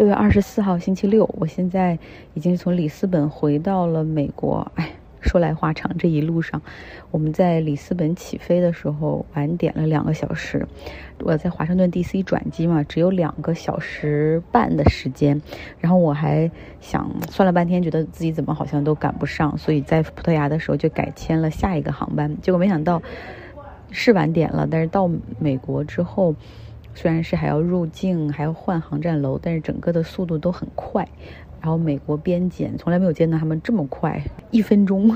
6月24号星期六，我现在已经从里斯本回到了美国。哎，说来话长，这一路上我们在里斯本起飞的时候晚点了2个小时，我在华盛顿 DC 转机嘛，只有2个小时半的时间，然后我还想算了半天，觉得自己怎么好像都赶不上，所以在葡萄牙的时候就改签了下一个航班，结果没想到是晚点了，但是到美国之后虽然是还要入境还要换航站楼，但是整个的速度都很快，然后美国边检从来没有见到他们这么快，1分钟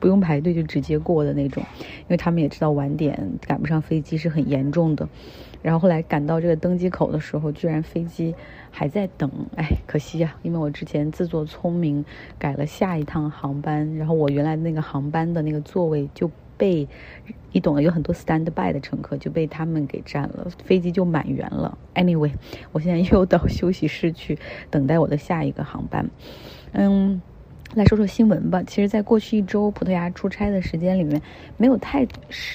不用排队就直接过的那种，因为他们也知道晚点赶不上飞机是很严重的。然后后来赶到这个登机口的时候，居然飞机还在等，哎，可惜啊，因为我之前自作聪明改了下一趟航班，然后我原来那个航班的那个座位就被，你懂的，有很多 stand by 的乘客就被他们给占了，飞机就满员了。Anyway， 我现在又到休息室去等待我的下一个航班。来说说新闻吧。其实在过去1周葡萄牙出差的时间里面，没有太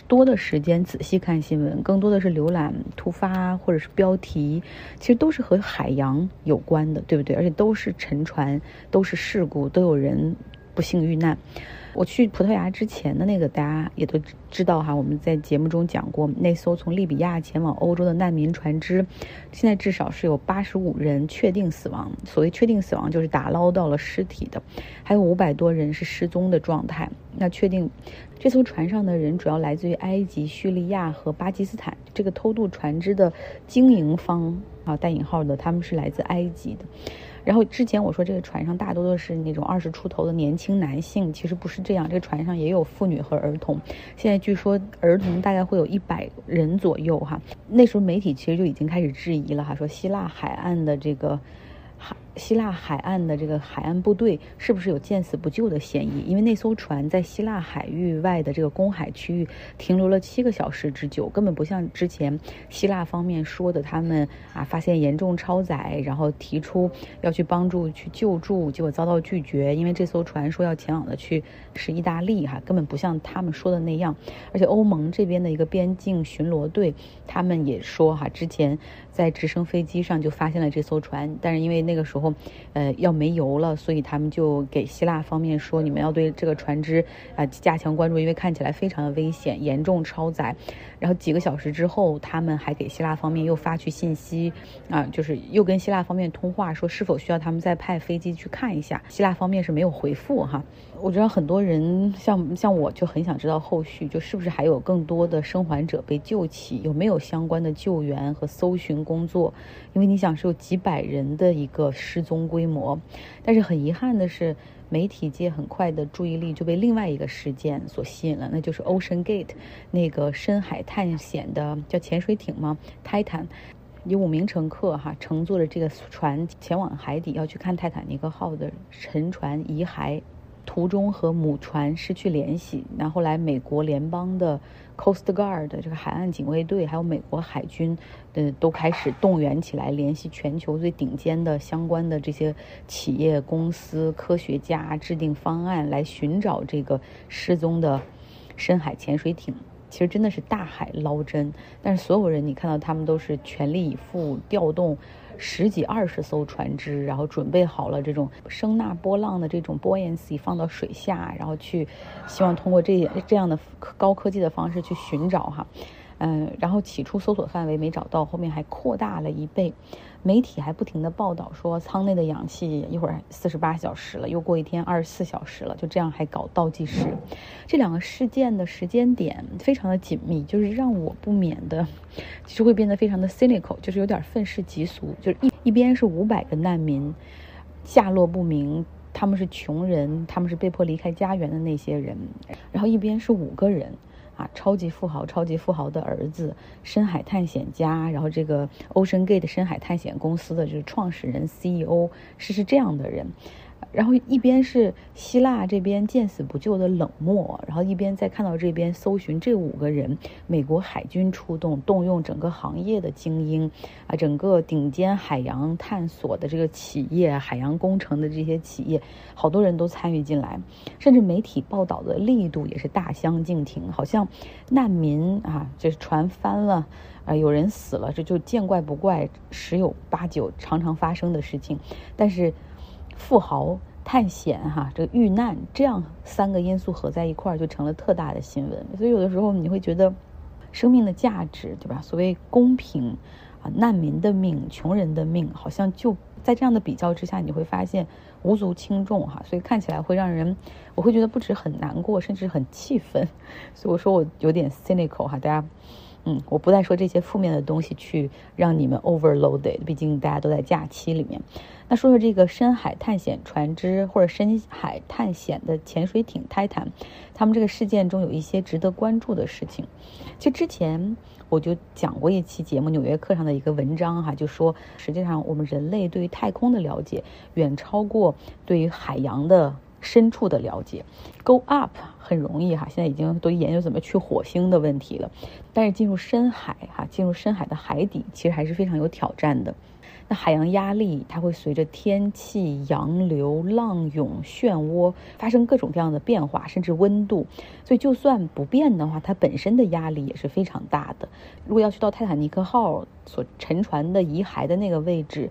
多的时间仔细看新闻，更多的是浏览突发或者是标题，其实都是和海洋有关的，对不对？而且都是沉船，都是事故，都有人不幸遇难。我去葡萄牙之前的那个大家也都知道哈，我们在节目中讲过，那艘从利比亚前往欧洲的难民船只现在至少是有85人确定死亡，所谓确定死亡就是打捞到了尸体的，还有500多人是失踪的状态。那确定这艘船上的人主要来自于埃及、叙利亚和巴基斯坦，这个偷渡船只的经营方啊，带引号的，他们是来自埃及的。然后之前我说这个船上大多都是那种20出头的年轻男性，其实不是这样，这个船上也有妇女和儿童。现在据说儿童大概会有100人左右哈。那时候媒体其实就已经开始质疑了哈，说希腊海岸的这个海岸部队是不是有见死不救的嫌疑？因为那艘船在希腊海域外的这个公海区域停留了7个小时之久，根本不像之前希腊方面说的，他们发现严重超载，然后提出要去帮助去救助，结果遭到拒绝。因为这艘船说要前往的去是意大利根本不像他们说的那样。而且欧盟这边的一个边境巡逻队，他们也说之前在直升飞机上就发现了这艘船，但是因为那个时候要没油了，所以他们就给希腊方面说，你们要对这个船只加强关注，因为看起来非常的危险，严重超载。然后几个小时之后，他们还给希腊方面又发去信息就是又跟希腊方面通话，说是否需要他们再派飞机去看一下。希腊方面是没有回复哈。我知道很多人像我就很想知道后续就是不是还有更多的生还者被救起，有没有相关的救援和搜寻工作，因为你想是有几百人的一个失踪规模。但是很遗憾的是，媒体界很快的注意力就被另外一个事件所吸引了，那就是 Ocean Gate 那个深海探险的叫潜水艇吗 Titan， 有5名乘客乘坐着这个船前往海底，要去看泰坦尼克号的沉船遗骸，途中和母船失去联系。然后后来美国联邦的 Coast Guard 这个海岸警卫队还有美国海军都开始动员起来，联系全球最顶尖的相关的这些企业、公司、科学家，制定方案来寻找这个失踪的深海潜水艇。其实真的是大海捞针，但是所有人你看到他们都是全力以赴，调动10几20艘船只，然后准备好了这种声纳波浪的这种 buoyancy 放到水下，然后去希望通过这样的高科技的方式去寻找然后起初搜索范围没找到，后面还扩大了1倍，媒体还不停的报道说舱内的氧气一会儿48小时了，又过一天24小时了，就这样还搞倒计时。这两个事件的时间点非常的紧密，就是让我不免的其实会变得非常的 cynical， 就是有点愤世嫉俗，就是一边是500个难民下落不明，他们是穷人，他们是被迫离开家园的那些人，然后一边是5个人超级富豪的儿子，深海探险家，然后这个 Ocean Gate 深海探险公司的就是创始人 CEO， 是这样的人。然后一边是希腊这边见死不救的冷漠，然后一边再看到这边搜寻这5个人，美国海军出动，动用整个行业的精英啊，整个顶尖海洋探索的这个企业，海洋工程的这些企业，好多人都参与进来，甚至媒体报道的力度也是大相径庭，好像难民啊，这船翻了啊，有人死了，这就见怪不怪，10有89常常发生的事情，但是富豪探险这个遇难，这样3个因素合在一块儿就成了特大的新闻。所以有的时候你会觉得生命的价值，对吧？所谓公平啊，难民的命、穷人的命，好像就在这样的比较之下，你会发现无足轻重。所以看起来会让人，我会觉得不止很难过，甚至很气愤。所以我说我有点 cynical。大家我不再说这些负面的东西去让你们 overloaded， 毕竟大家都在假期里面。那说说这个深海探险船只或者深海探险的潜水艇 Titan， 他们这个事件中有一些值得关注的事情。其实之前我就讲过一期节目，纽约客上的一个文章就说，实际上我们人类对于太空的了解远超过对于海洋的深处的了解。 Go up 很容易，现在已经都研究怎么去火星的问题了，但是进入深海进入深海的海底其实还是非常有挑战的。那海洋压力它会随着天气、洋流、浪涌、漩涡发生各种各样的变化，甚至温度，所以就算不变的话，它本身的压力也是非常大的。如果要去到泰坦尼克号所沉船的遗骸的那个位置，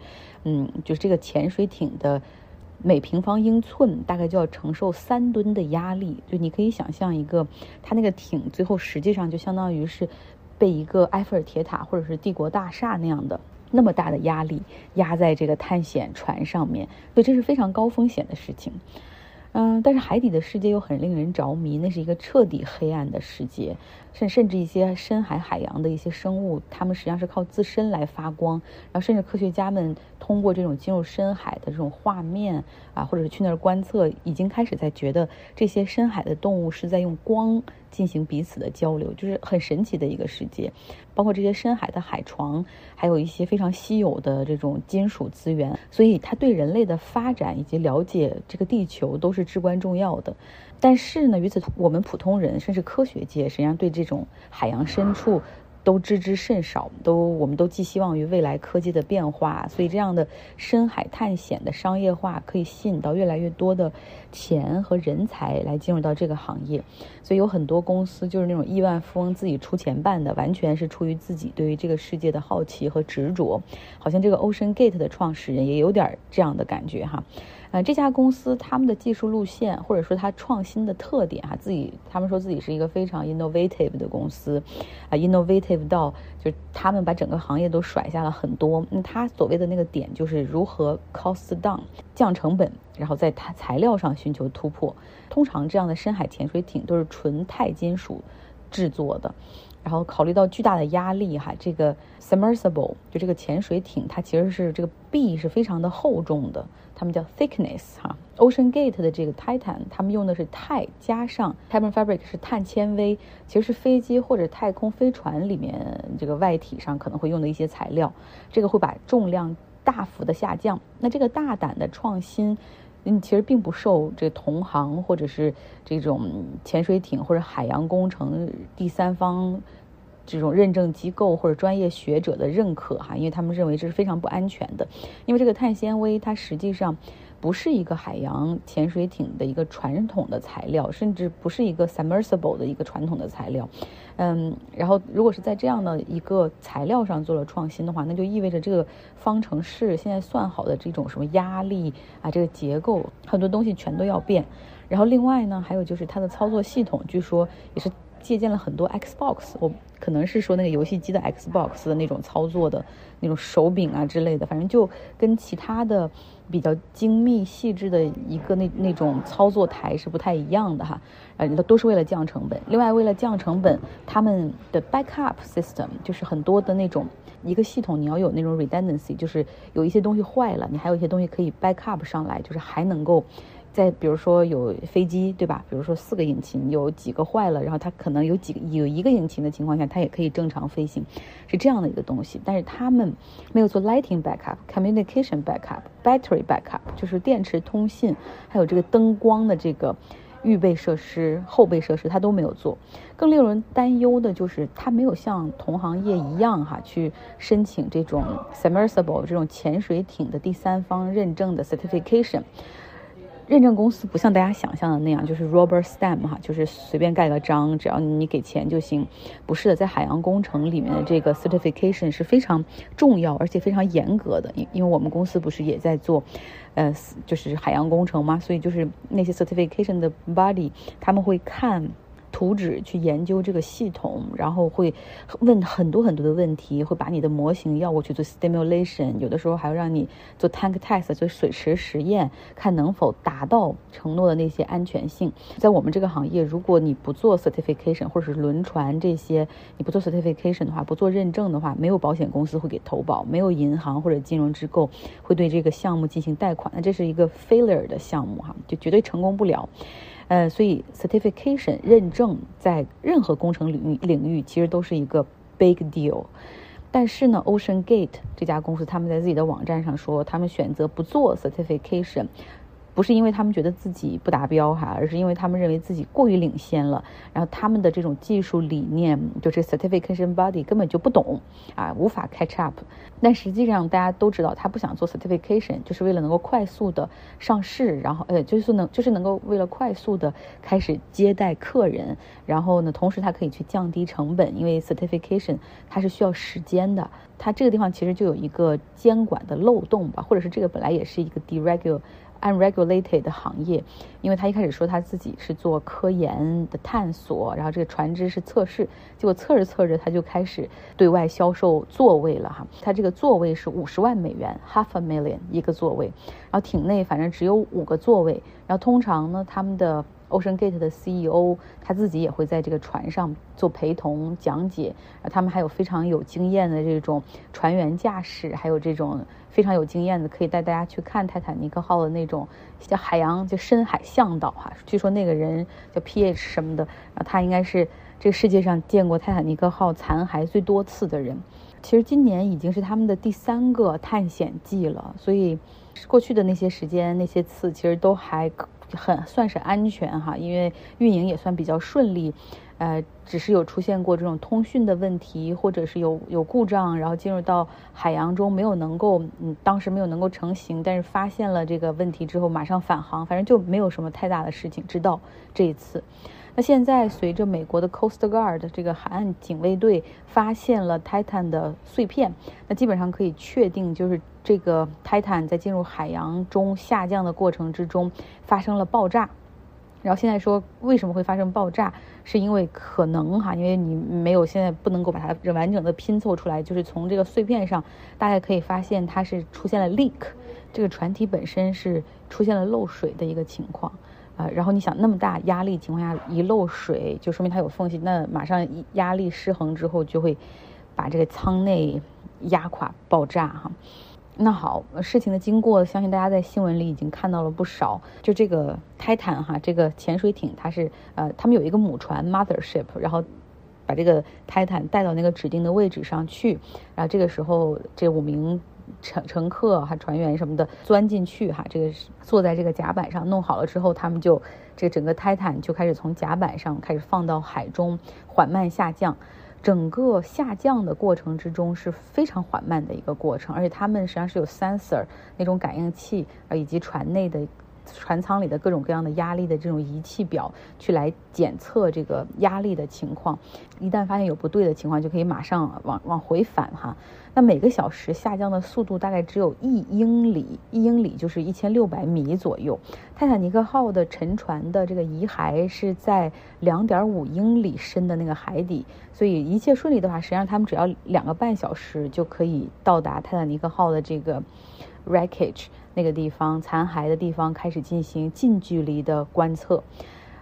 就是这个潜水艇的每平方英寸大概就要承受3吨的压力，就你可以想象一个，它那个艇最后实际上就相当于是被一个埃菲尔铁塔或者是帝国大厦那样的那么大的压力压在这个探险船上面，所以这是非常高风险的事情。但是海底的世界又很令人着迷，那是一个彻底黑暗的世界，甚至一些深海海洋的一些生物，它们实际上是靠自身来发光，然后甚至科学家们通过这种进入深海的这种画面或者是去那儿观测，已经开始在觉得这些深海的动物是在用光进行彼此的交流，就是很神奇的一个世界。包括这些深海的海床，还有一些非常稀有的这种金属资源，所以它对人类的发展以及了解这个地球都是至关重要的。但是呢，与此我们普通人甚至科学界实际上对这种海洋深处都知之甚少，我们都寄希望于未来科技的变化，所以这样的深海探险的商业化可以吸引到越来越多的钱和人才来进入到这个行业。所以有很多公司就是那种亿万富翁自己出钱办的，完全是出于自己对于这个世界的好奇和执着，好像这个 Ocean Gate 的创始人也有点这样的感觉这家公司他们的技术路线或者说它创新的特点他们说自己是一个非常 innovative 的公司innovative 到就是他们把整个行业都甩下了很多。他所谓的那个点就是如何 cost down 降成本，然后在它材料上寻求突破。通常这样的深海潜水艇都是纯钛金属制作的，然后考虑到巨大的压力这个 submersible 就这个潜水艇它其实是这个壁是非常的厚重的，他们叫 thickness Ocean Gate 的这个 Titan 他们用的是钛加上 carbon fabric 是碳纤维，其实是飞机或者太空飞船里面这个外体上可能会用的一些材料，这个会把重量大幅的下降。那这个大胆的创新其实并不受这同行或者是这种潜水艇或者海洋工程第三方这种认证机构或者专业学者的认可因为他们认为这是非常不安全的。因为这个碳纤维它实际上不是一个海洋潜水艇的一个传统的材料，甚至不是一个 submersible 的一个传统的材料。然后如果是在这样的一个材料上做了创新的话，那就意味着这个方程式现在算好的这种什么压力这个结构很多东西全都要变。然后另外呢，还有就是它的操作系统据说也是借鉴了很多 Xbox， 我可能是说那个游戏机的 Xbox 的那种操作的那种手柄之类的，反正就跟其他的比较精密细致的一个那种操作台是不太一样的都是为了降成本。另外为了降成本，他们的 backup system 就是很多的那种一个系统你要有那种 redundancy， 就是有一些东西坏了你还有一些东西可以 backup 上来，就是还能够在比如说有飞机对吧，比如说4个引擎有几个坏了，然后它可能有一个引擎的情况下它也可以正常飞行，是这样的一个东西。但是他们没有做 lighting backup、 communication backup、 battery backup， 就是电池通信还有这个灯光的这个预备设施、后备设施，它都没有做。更令人担忧的就是它没有像同行业一样去申请这种 submersible 这种潜水艇的第三方认证的 certification。认证公司不像大家想象的那样，就是 Robert Stamp 就是随便盖个章，只要你给钱就行。不是的，在海洋工程里面的这个 certification 是非常重要而且非常严格的。因为我们公司不是也在做，就是海洋工程嘛，所以就是那些 certification 的 body 他们会看图纸去研究这个系统，然后会问很多很多的问题，会把你的模型要过去做 stimulation， 有的时候还要让你做 tank test， 做水池实验，看能否达到承诺的那些安全性。在我们这个行业，如果你不做 certification 或者是轮船这些，你不做 certification 的话，不做认证的话，没有保险公司会给投保，没有银行或者金融机构会对这个项目进行贷款，那这是一个 failure 的项目就绝对成功不了。所以 certification 认证在任何工程领域其实都是一个 big deal。 但是呢 Ocean Gate 这家公司他们在自己的网站上说，他们选择不做 certification 不是因为他们觉得自己不达标而是因为他们认为自己过于领先了，然后他们的这种技术理念就是 certification body 根本就不懂无法 catch up。 但实际上大家都知道他不想做 certification 就是为了能够快速的上市，然后就是能够为了快速的开始接待客人，然后呢同时他可以去降低成本，因为 certification 它是需要时间的。它这个地方其实就有一个监管的漏洞吧，或者是这个本来也是一个 unregulated 的行业，因为他一开始说他自己是做科研的探索，然后这个船只是测试，结果测着测着他就开始对外销售座位了他这个座位是$500,000 $500,000 一个座位，然后艇内反正只有5个座位，然后通常呢他们的 Ocean Gate 的 CEO 他自己也会在这个船上做陪同讲解，他们还有非常有经验的这种船员驾驶，还有这种非常有经验的可以带大家去看泰坦尼克号的那种叫海洋就深海向导据说那个人叫 PH 什么的，然后他应该是这个世界上见过泰坦尼克号残骸最多次的人。其实今年已经是他们的第3个探险季了，所以过去的那些时间那些次其实都还很算是安全因为运营也算比较顺利，只是有出现过这种通讯的问题，或者是有故障，然后进入到海洋中没有能够当时没有能够成型，但是发现了这个问题之后马上返航，反正就没有什么太大的事情，直到这一次。那现在随着美国的 Coast Guard 这个海岸警卫队发现了 Titan 的碎片，那基本上可以确定就是这个 Titan 在进入海洋中下降的过程之中发生了爆炸。然后现在说为什么会发生爆炸，是因为可能因为你没有现在不能够把它完整的拼凑出来，就是从这个碎片上大概可以发现它是出现了 leak， 这个船体本身是出现了漏水的一个情况。然后你想那么大压力情况下一漏水就说明它有缝隙，那马上压力失衡之后就会把这个舱内压垮爆炸那好，事情的经过相信大家在新闻里已经看到了不少。就这个泰坦这个潜水艇它是他们有一个母船 mothership， 然后把这个泰坦带到那个指定的位置上去，然后这个时候这5名乘客船员什么的钻进去这个坐在这个甲板上弄好了之后，他们就这个整个泰坦就开始从甲板上开始放到海中缓慢下降。整个下降的过程之中是非常缓慢的一个过程，而且他们实际上是有 sensor 那种感应器以及船内的船舱里的各种各样的压力的这种仪器表去来检测这个压力的情况，一旦发现有不对的情况就可以马上往回返那每个小时下降的速度大概只有1英里，1英里就是1600米左右。泰坦尼克号的沉船的这个遗骸是在2.5英里深的那个海底，所以一切顺利的话实际上他们只要2.5小时就可以到达泰坦尼克号的这个 wreckage 那个地方残骸的地方开始进行近距离的观测。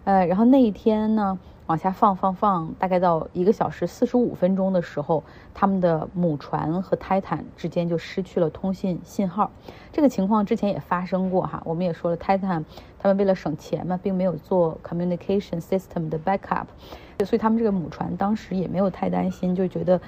然后那一天呢往下放，大概到1小时45分钟的时候，他们的母船和 Titan 之间就失去了通信信号。这个情况之前也发生过哈，我们也说了 Titan 他们为了省钱嘛，并没有做 communication system 的 backup， 所以他们这个母船当时也没有太担心，就觉得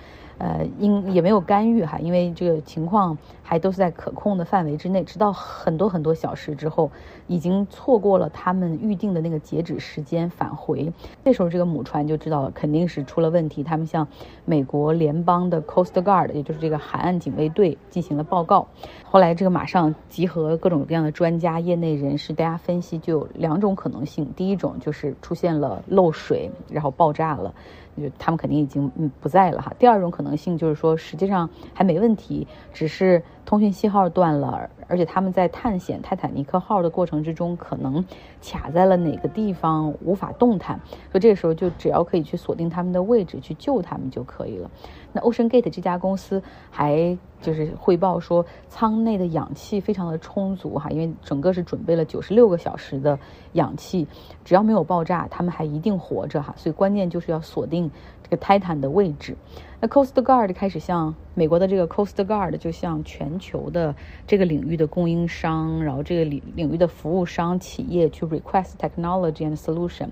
也没有干预哈，因为这个情况还都是在可控的范围之内。直到很多小时之后，已经错过了他们预定的那个截止时间返回，那时候这个母船就知道了肯定是出了问题，他们向美国联邦的 Coast Guard， 也就是这个海岸警卫队进行了报告。后来这个马上集合各种各样的专家、业内人士，大家分析就有2种可能性。第一种就是出现了漏水，然后爆炸了，就他们肯定已经不在了哈。第2种可能性就是说实际上还没问题，只是通讯信号断了，而且他们在探险泰坦尼克号的过程之中可能卡在了哪个地方无法动弹，所以这个时候就只要可以去锁定他们的位置去救他们就可以了。那 Ocean Gate 这家公司还就是汇报说舱内的氧气非常的充足哈，因为整个是准备了96个小时的氧气，只要没有爆炸他们还一定活着哈，所以关键就是要锁定这个 Titan 的位置。那 Coast Guard 开始向美国的这个 Coast Guard 就向全球的这个领域的供应商，然后这个领域的服务商企业去 request technology and solution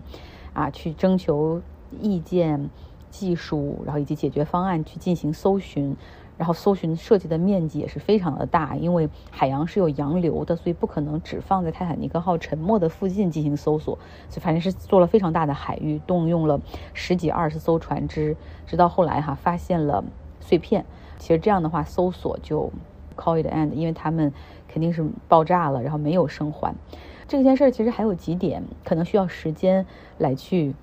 啊，去征求意见、技术，然后以及解决方案去进行搜寻。然后搜寻涉及的面积也是非常的大，因为海洋是有洋流的，所以不可能只放在泰坦尼克号沉没的附近进行搜索，所以反正是做了非常大的海域，动用了10几20艘船只，直到后来哈发现了碎片。其实这样的话搜索就 call it end， 因为他们肯定是爆炸了，然后没有生还。这件事其实还有几点可能需要时间来去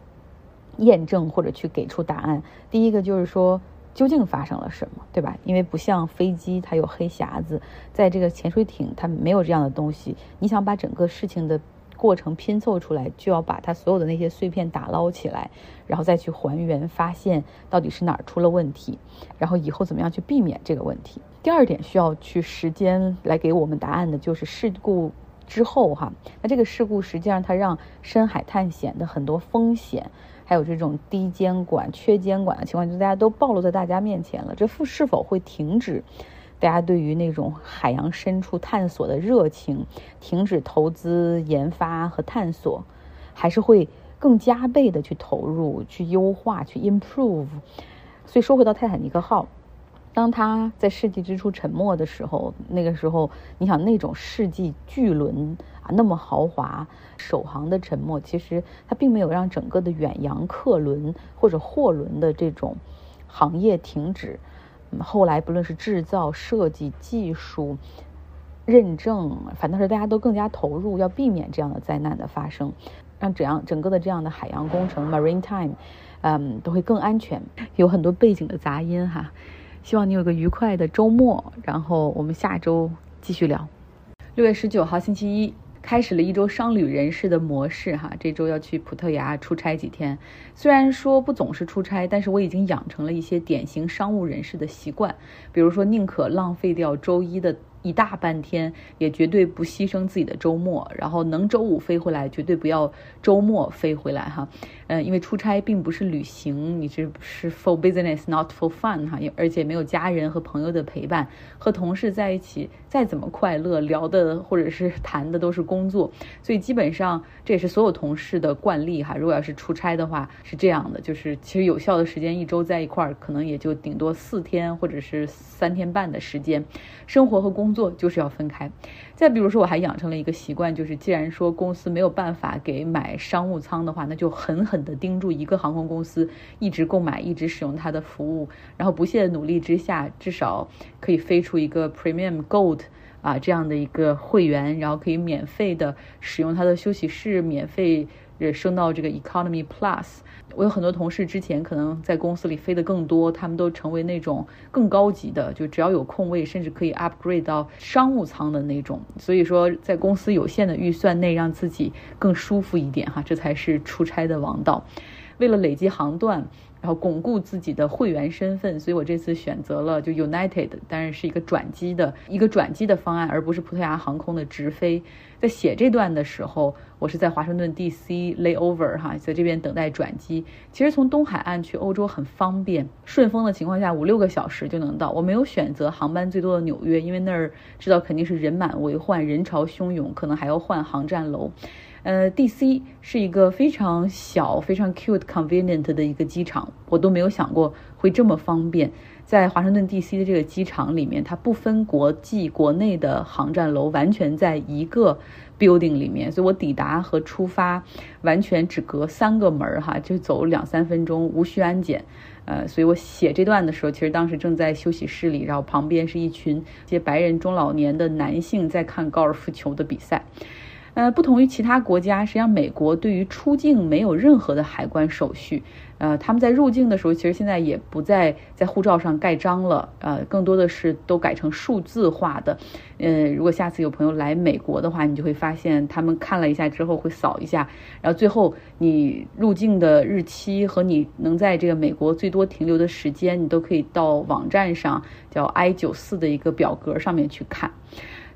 验证或者去给出答案。第一个就是说究竟发生了什么，对吧？因为不像飞机它有黑匣子，在这个潜水艇它没有这样的东西，你想把整个事情的过程拼凑出来，就要把它所有的那些碎片打捞起来，然后再去还原发现到底是哪儿出了问题，然后以后怎么样去避免这个问题。第2点需要去时间来给我们答案的就是事故之后哈，那这个事故实际上它让深海探险的很多风险还有这种低监管、缺监管的情况，就大家都暴露在大家面前了。这是否会停止大家对于那种海洋深处探索的热情，停止投资研发和探索，还是会更加倍的去投入、去优化、去 improve？ 所以说回到泰坦尼克号，当它在世纪之初沉没的时候，那个时候你想那种世纪巨轮啊，那么豪华首航的沉没，其实它并没有让整个的远洋客轮或者货轮的这种行业停止。后来不论是制造、设计、技术、认证，反倒是大家都更加投入，要避免这样的灾难的发生，让整个的这样的海洋工程 maritime 都会更安全。有很多背景的杂音哈，希望你有个愉快的周末，然后我们下周继续聊。6月19号星期一，开始了一周商旅人士的模式哈，这周要去葡萄牙出差几天。虽然说不总是出差，但是我已经养成了一些典型商务人士的习惯，比如说宁可浪费掉周一的一大半天，也绝对不牺牲自己的周末，然后能周五飞回来绝对不要周末飞回来哈。因为出差并不是旅行，你这是 for business not for fun 哈，而且没有家人和朋友的陪伴，和同事在一起再怎么快乐，聊的或者是谈的都是工作，所以基本上这也是所有同事的惯例哈。如果要是出差的话是这样的，就是其实有效的时间一周在一块儿可能也就顶多4天或者是3天半的时间，生活和工作就是要分开。再比如说我还养成了一个习惯，就是既然说公司没有办法给买商务舱的话，那就狠狠地盯住一个航空公司一直购买一直使用它的服务，然后不懈努力之下至少可以飞出一个 Premium Gold 啊这样的一个会员，然后可以免费的使用它的休息室，免费升到这个 Economy Plus。 我有很多同事之前可能在公司里飞得更多，他们都成为那种更高级的，就只要有空位甚至可以 upgrade 到商务舱的那种。所以说在公司有限的预算内让自己更舒服一点哈，这才是出差的王道。为了累积航段，然后巩固自己的会员身份，所以我这次选择了就 United， 但是是一个转机的方案，而不是葡萄牙航空的直飞。在写这段的时候，我是在华盛顿 DC layover 哈，在这边等待转机。其实从东海岸去欧洲很方便，顺风的情况下5-6个小时就能到。我没有选择航班最多的纽约，因为那儿知道肯定是人满为患，人潮汹涌，可能还要换航站楼。DC 是一个非常小非常 cute convenient 的一个机场，我都没有想过会这么方便。在华盛顿 DC 的这个机场里面，它不分国际国内的航站楼，完全在一个 building 里面，所以我抵达和出发完全只隔3个门哈，就走2-3分钟，无需安检。所以我写这段的时候，其实当时正在休息室里，然后旁边是一群一些白人中老年的男性在看高尔夫球的比赛。不同于其他国家，实际上美国对于出境没有任何的海关手续。他们在入境的时候，其实现在也不再在护照上盖章了，更多的是都改成数字化的。如果下次有朋友来美国的话，你就会发现他们看了一下之后会扫一下，然后最后你入境的日期和你能在这个美国最多停留的时间，你都可以到网站上叫 I94 的一个表格上面去看。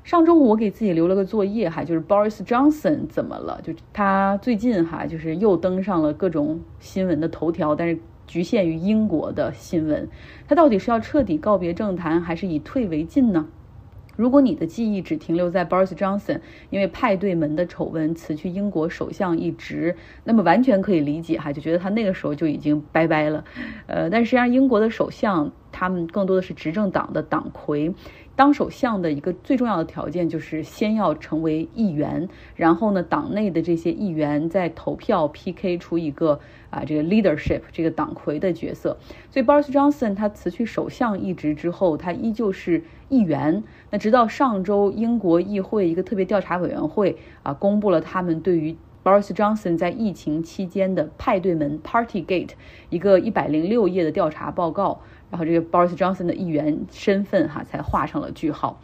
上周五我给自己留了个作业哈，就是 Boris Johnson 怎么了？就他最近哈，就是又登上了各种新闻的头条，但是局限于英国的新闻。他到底是要彻底告别政坛，还是以退为进呢？如果你的记忆只停留在 Boris Johnson 因为派对门的丑闻辞去英国首相一职，那么完全可以理解哈，就觉得他那个时候就已经拜拜了。但实际上英国的首相他们更多的是执政党的党魁，当首相的一个最重要的条件就是先要成为议员，然后呢，党内的这些议员在投票 PK 出一个这个 leadership 这个党魁的角色。所以 Boris Johnson 他辞去首相一职之后，他依旧是议员。那直到上周，英国议会一个特别调查委员会公布了他们对于Boris Johnson 在疫情期间的派对门 Partygate 一个106页的调查报告，然后这个 Boris Johnson 的议员身份哈才画上了句号。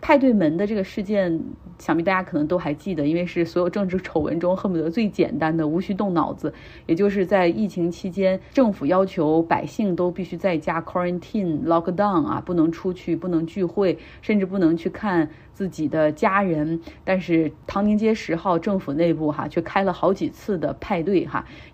派对门的这个事件，想必大家可能都还记得，因为是所有政治丑闻中恨不得最简单的，无需动脑子，也就是在疫情期间，政府要求百姓都必须在家 quarantine lockdown 不能出去，不能聚会，甚至不能去看自己的家人。但是唐宁街10号政府内部却开了好几次的派对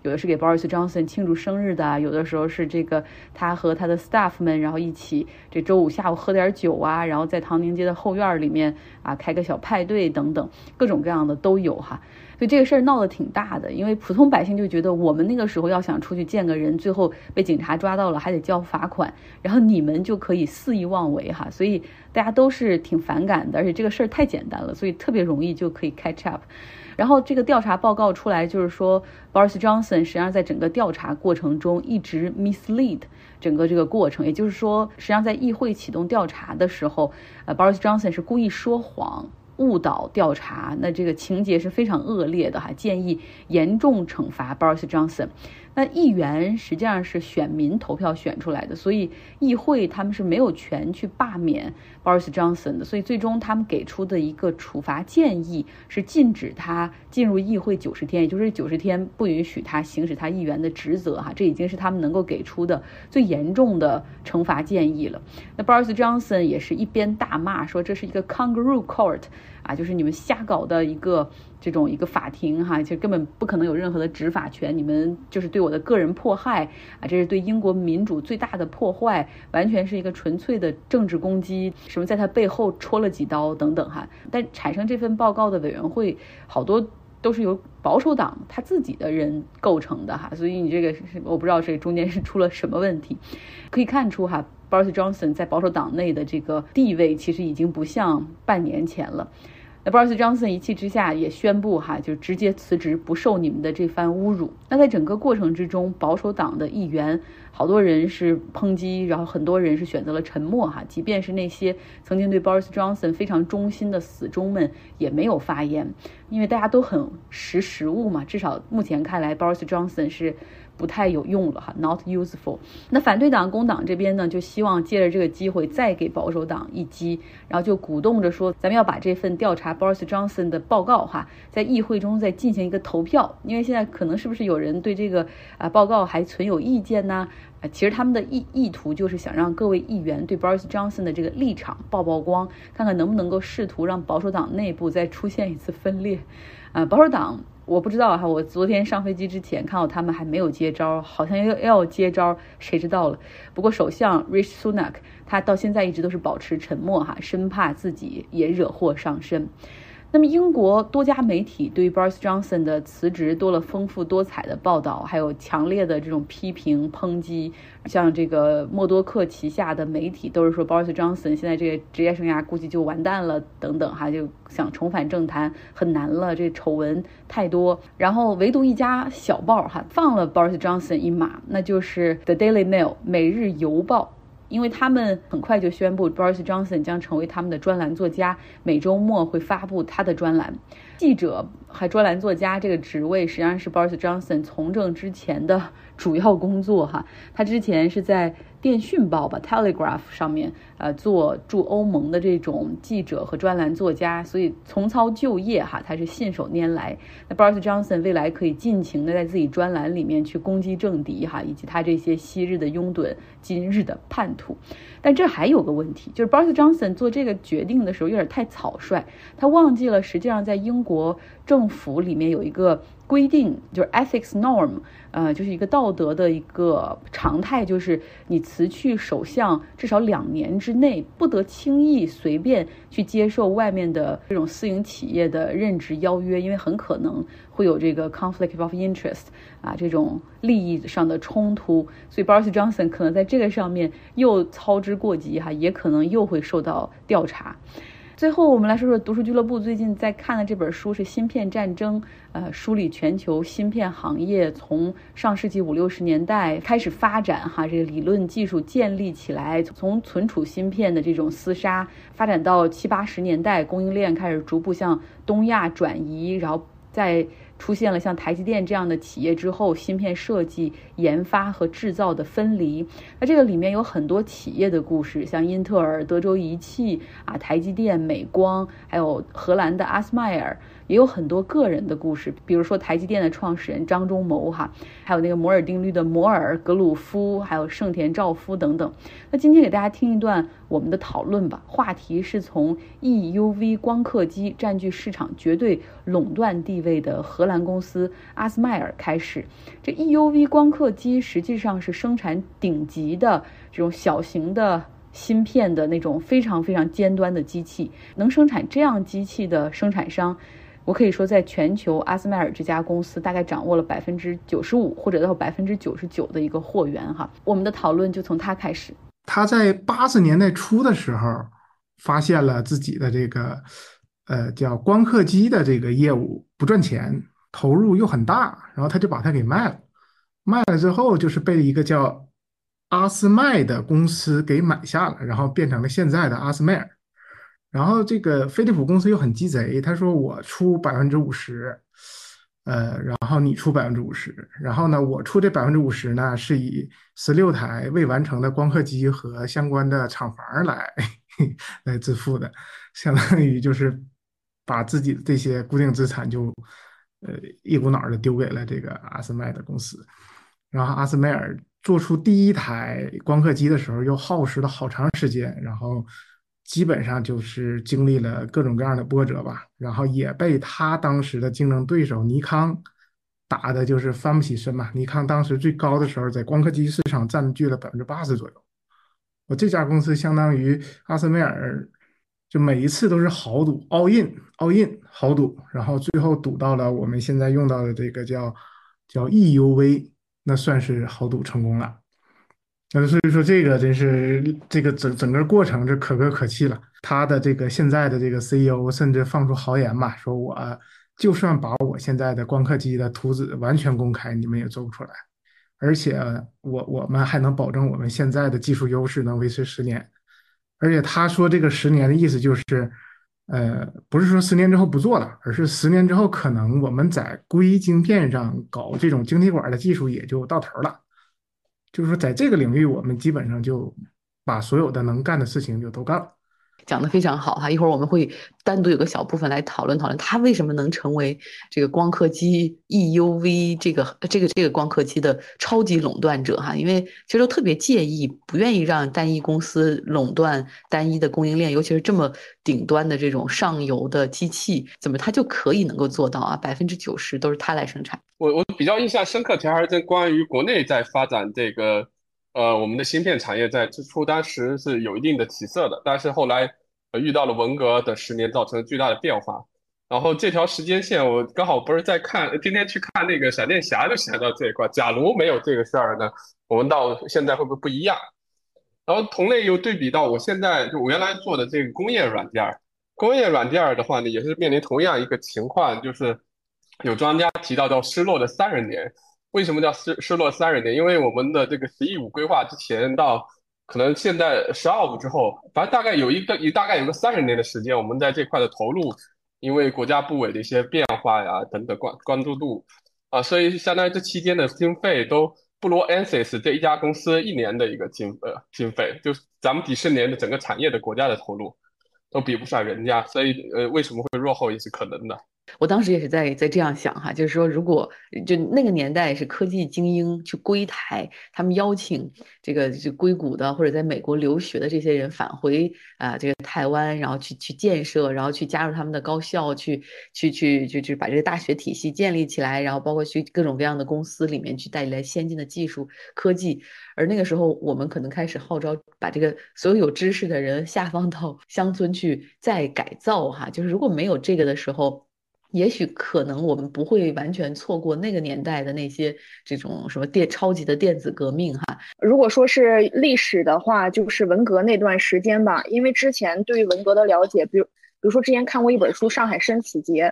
有的是给 Boris Johnson 庆祝生日的，有的时候是这个他和他的 staff 们然后一起这周五下午喝点酒然后在唐宁街的后院里面开个小派对等等，各种各样的都有所以这个事儿闹得挺大的，因为普通百姓就觉得我们那个时候要想出去见个人，最后被警察抓到了还得交罚款，然后你们就可以肆意妄为所以大家都是挺反感的，而且这个事儿太简单了，所以特别容易就可以 catch up。 然后这个调查报告出来，就是说 Boris Johnson 实际上在整个调查过程中一直 mislead 整个这个过程，也就是说实际上在议会启动调查的时候Boris Johnson 是故意说谎误导调查，那这个情节是非常恶劣的建议严重惩罚 Boris Johnson。 那议员实际上是选民投票选出来的，所以议会他们是没有权去罢免 Boris Johnson 的，所以最终他们给出的一个处罚建议是禁止他进入议会90天，也就是90天不允许他行使他议员的职责这已经是他们能够给出的最严重的惩罚建议了。那 Boris Johnson 也是一边大骂说这是一个 kangaroo court就是你们瞎搞的一个法庭其实根本不可能有任何的执法权，你们就是对我的个人迫害这是对英国民主最大的破坏，完全是一个纯粹的政治攻击，什么在他背后戳了几刀等等但产生这份报告的委员会好多都是由保守党他自己的人构成的所以你这个我不知道这中间是出了什么问题。可以看出Boris Johnson 在保守党内的这个地位其实已经不像半年前了。那 Boris Johnson 一气之下也宣布就直接辞职，不受你们的这番侮辱。那在整个过程之中，保守党的议员好多人是抨击，然后很多人是选择了沉默哈。即便是那些曾经对 Boris Johnson 非常忠心的死忠们也没有发言，因为大家都很识时务嘛。至少目前看来 Boris Johnson 是不太有用了哈 ，not useful。那反对党工党这边呢，就希望借着这个机会再给保守党一击，然后就鼓动着说，咱们要把这份调查 Boris Johnson 的报告哈，在议会中再进行一个投票，因为现在可能是不是有人对这个报告还存有意见呢？其实他们的意图就是想让各位议员对 Boris Johnson 的这个立场曝光，看看能不能够试图让保守党内部再出现一次分裂。保守党我不知道哈，我昨天上飞机之前看到他们还没有接招，好像要接招，谁知道了。不过首相 Rishi Sunak 他到现在一直都是保持沉默哈，生怕自己也惹祸上身。那么英国多家媒体对 Boris Johnson 的辞职多了丰富多彩的报道，还有强烈的这种批评抨击，像这个默多克旗下的媒体都是说 Boris Johnson 现在这个职业生涯估计就完蛋了等等哈，就想重返政坛很难了，这丑闻太多。然后唯独一家小报哈放了 Boris Johnson 一马，那就是 The Daily Mail 每日邮报。因为他们很快就宣布 Boris Johnson 将成为他们的专栏作家，每周末会发布他的专栏。记者和专栏作家这个职位实际上是 Boris Johnson 从政之前的主要工作哈，他之前是在电讯报吧 Telegraph 上面做驻欧盟的这种记者和专栏作家，所以重操旧业哈，他是信手拈来。那 Boris Johnson 未来可以尽情的在自己专栏里面去攻击政敌哈，以及他这些昔日的拥趸今日的叛徒。但这还有个问题，就是 Boris Johnson 做这个决定的时候有点太草率，他忘记了实际上在英国政府里面有一个规定，就是 ethics norm， 就是一个道德的一个常态，就是你辞去首相至少2年之内不得轻易随便去接受外面的这种私营企业的任职邀约，因为很可能会有这个 conflict of interest 这种利益上的冲突，所以 Boris Johnson 可能在这个上面又操之过急哈，也可能又会受到调查。最后我们来说说读书俱乐部最近在看的这本书是《芯片战争》，梳理全球芯片行业从上世纪50-60年代开始发展哈，这个理论技术建立起来，从存储芯片的这种厮杀发展到70-80年代，供应链开始逐步向东亚转移，然后在出现了像台积电这样的企业之后，芯片设计、研发和制造的分离。那这个里面有很多企业的故事，像英特尔、德州仪器台积电、美光，还有荷兰的阿斯麦尔，也有很多个人的故事，比如说台积电的创始人张忠谋哈，还有那个摩尔定律的摩尔、格鲁夫，还有盛田昭夫等等。那今天给大家听一段我们的讨论吧，话题是从 EUV 光刻机占据市场绝对垄断地位的荷兰公司阿斯麦尔开始。这 EUV 光刻机实际上是生产顶级的这种小型的芯片的那种非常非常尖端的机器，能生产这样机器的生产商，我可以说在全球阿斯麦尔这家公司大概掌握了95%或者到99%的一个货源哈。我们的讨论就从他开始。他在80年代初的时候发现了自己的这个叫光刻机的这个业务不赚钱，投入又很大，然后他就把它给卖了。卖了之后就是被一个叫阿斯麦的公司给买下了，然后变成了现在的阿斯麦尔。然后这个飞利浦公司又很鸡贼，他说我出 50%， 然后你出 50%， 然后呢我出这 50% 呢是以16台未完成的光刻机和相关的厂房来支付的，相当于就是把自己的这些固定资产就一股脑的丢给了这个阿斯麦的公司。然后阿斯麦尔做出第一台光刻机的时候又耗时了好长时间，然后基本上就是经历了各种各样的波折吧，然后也被他当时的竞争对手尼康打的就是翻不起身嘛。尼康当时最高的时候在光刻机市场占据了 80% 左右，我这家公司相当于阿斯麦尔就每一次都是豪赌 all in 豪赌，然后最后赌到了我们现在用到的这个叫 EUV， 那算是豪赌成功了。所以说这个真是这个整个过程是可歌可泣了。他的这个现在的这个 CEO 甚至放出豪言嘛，说我就算把我现在的光刻机的图纸完全公开你们也做不出来。而且我们还能保证我们现在的技术优势能维持10年。而且他说这个10年的意思就是不是说10年之后不做了，而是10年之后可能我们在硅晶片上搞这种晶体管的技术也就到头了。就是说在这个领域我们基本上就把所有的能干的事情就都干了。讲得非常好哈，一会儿我们会单独有个小部分来讨论讨论它为什么能成为这个光刻机 EUV 这个光刻机的超级垄断者哈，因为其实都特别介意，不愿意让单一公司垄断单一的供应链，尤其是这么顶端的这种上游的机器，怎么它就可以能够做到啊？90%都是它来生产。我比较印象深刻，其实还是关于国内在发展这个。我们的芯片产业在之初当时是有一定的起色的，但是后来遇到了文革的10年造成了巨大的变化。然后这条时间线我刚好不是在看，今天去看那个闪电侠就想到这一块，假如没有这个事儿呢，我们到现在会不会不一样？然后同类又对比到我现在就我原来做的这个工业软件，工业软件的话呢也是面临同样一个情况，就是有专家提到叫失落的30年。为什么叫失落30年？因为我们的这个11.5规划之前到可能现在12.5之后，反正大概有个30年的时间，我们在这块的投入，因为国家部委的一些变化呀等等关注度啊，所以相当于这期间的经费都不如 Ansys 这一家公司一年的一个经费，就是咱们几十年的整个产业的国家的投入都比不上人家，所以为什么会落后也是可能的。我当时也是在这样想哈，就是说，如果就那个年代是科技精英去归台，他们邀请这个就硅谷的或者在美国留学的这些人返回啊，这个台湾，然后去建设，然后去加入他们的高校，去把这个大学体系建立起来，然后包括去各种各样的公司里面去带来先进的技术科技。而那个时候，我们可能开始号召把这个所有有知识的人下放到乡村去再改造哈，就是如果没有这个的时候。也许可能我们不会完全错过那个年代的那些这种什么超级的电子革命哈。如果说是历史的话，就是文革那段时间吧，因为之前对于文革的了解，比如说之前看过一本书《上海申死节》，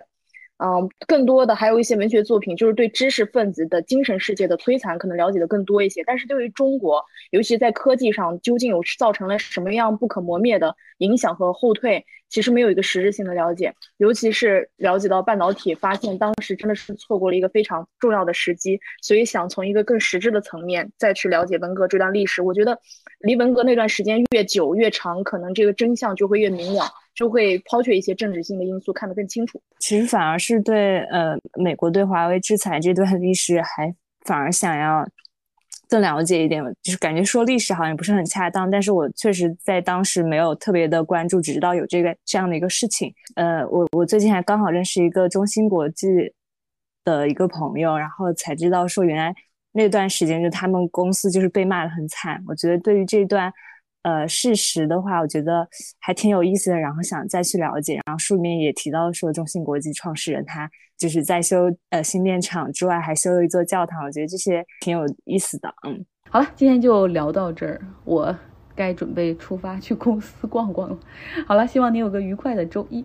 更多的还有一些文学作品，就是对知识分子的精神世界的摧残可能了解的更多一些，但是对于中国尤其在科技上究竟有造成了什么样不可磨灭的影响和后退，其实没有一个实质性的了解，尤其是了解到半导体，发现当时真的是错过了一个非常重要的时机，所以想从一个更实质的层面再去了解文革这段历史。我觉得离文革那段时间越久越长，可能这个真相就会越明朗，就会抛却一些政治性的因素，看得更清楚。其实反而是对美国对华为制裁这段历史还反而想要更了解一点，就是感觉说历史好像不是很恰当，但是我确实在当时没有特别的关注，只知道有这样的一个事情。我最近还刚好认识一个中芯国际的一个朋友，然后才知道说原来那段时间就他们公司就是被骂得很惨。我觉得对于这段事实的话，我觉得还挺有意思的，然后想再去了解。然后书里面也提到说，中芯国际创始人他就是在修芯片厂之外，还修了一座教堂。我觉得这些挺有意思的。好了，今天就聊到这儿，我该准备出发去公司逛逛了。好了，希望你有个愉快的周一。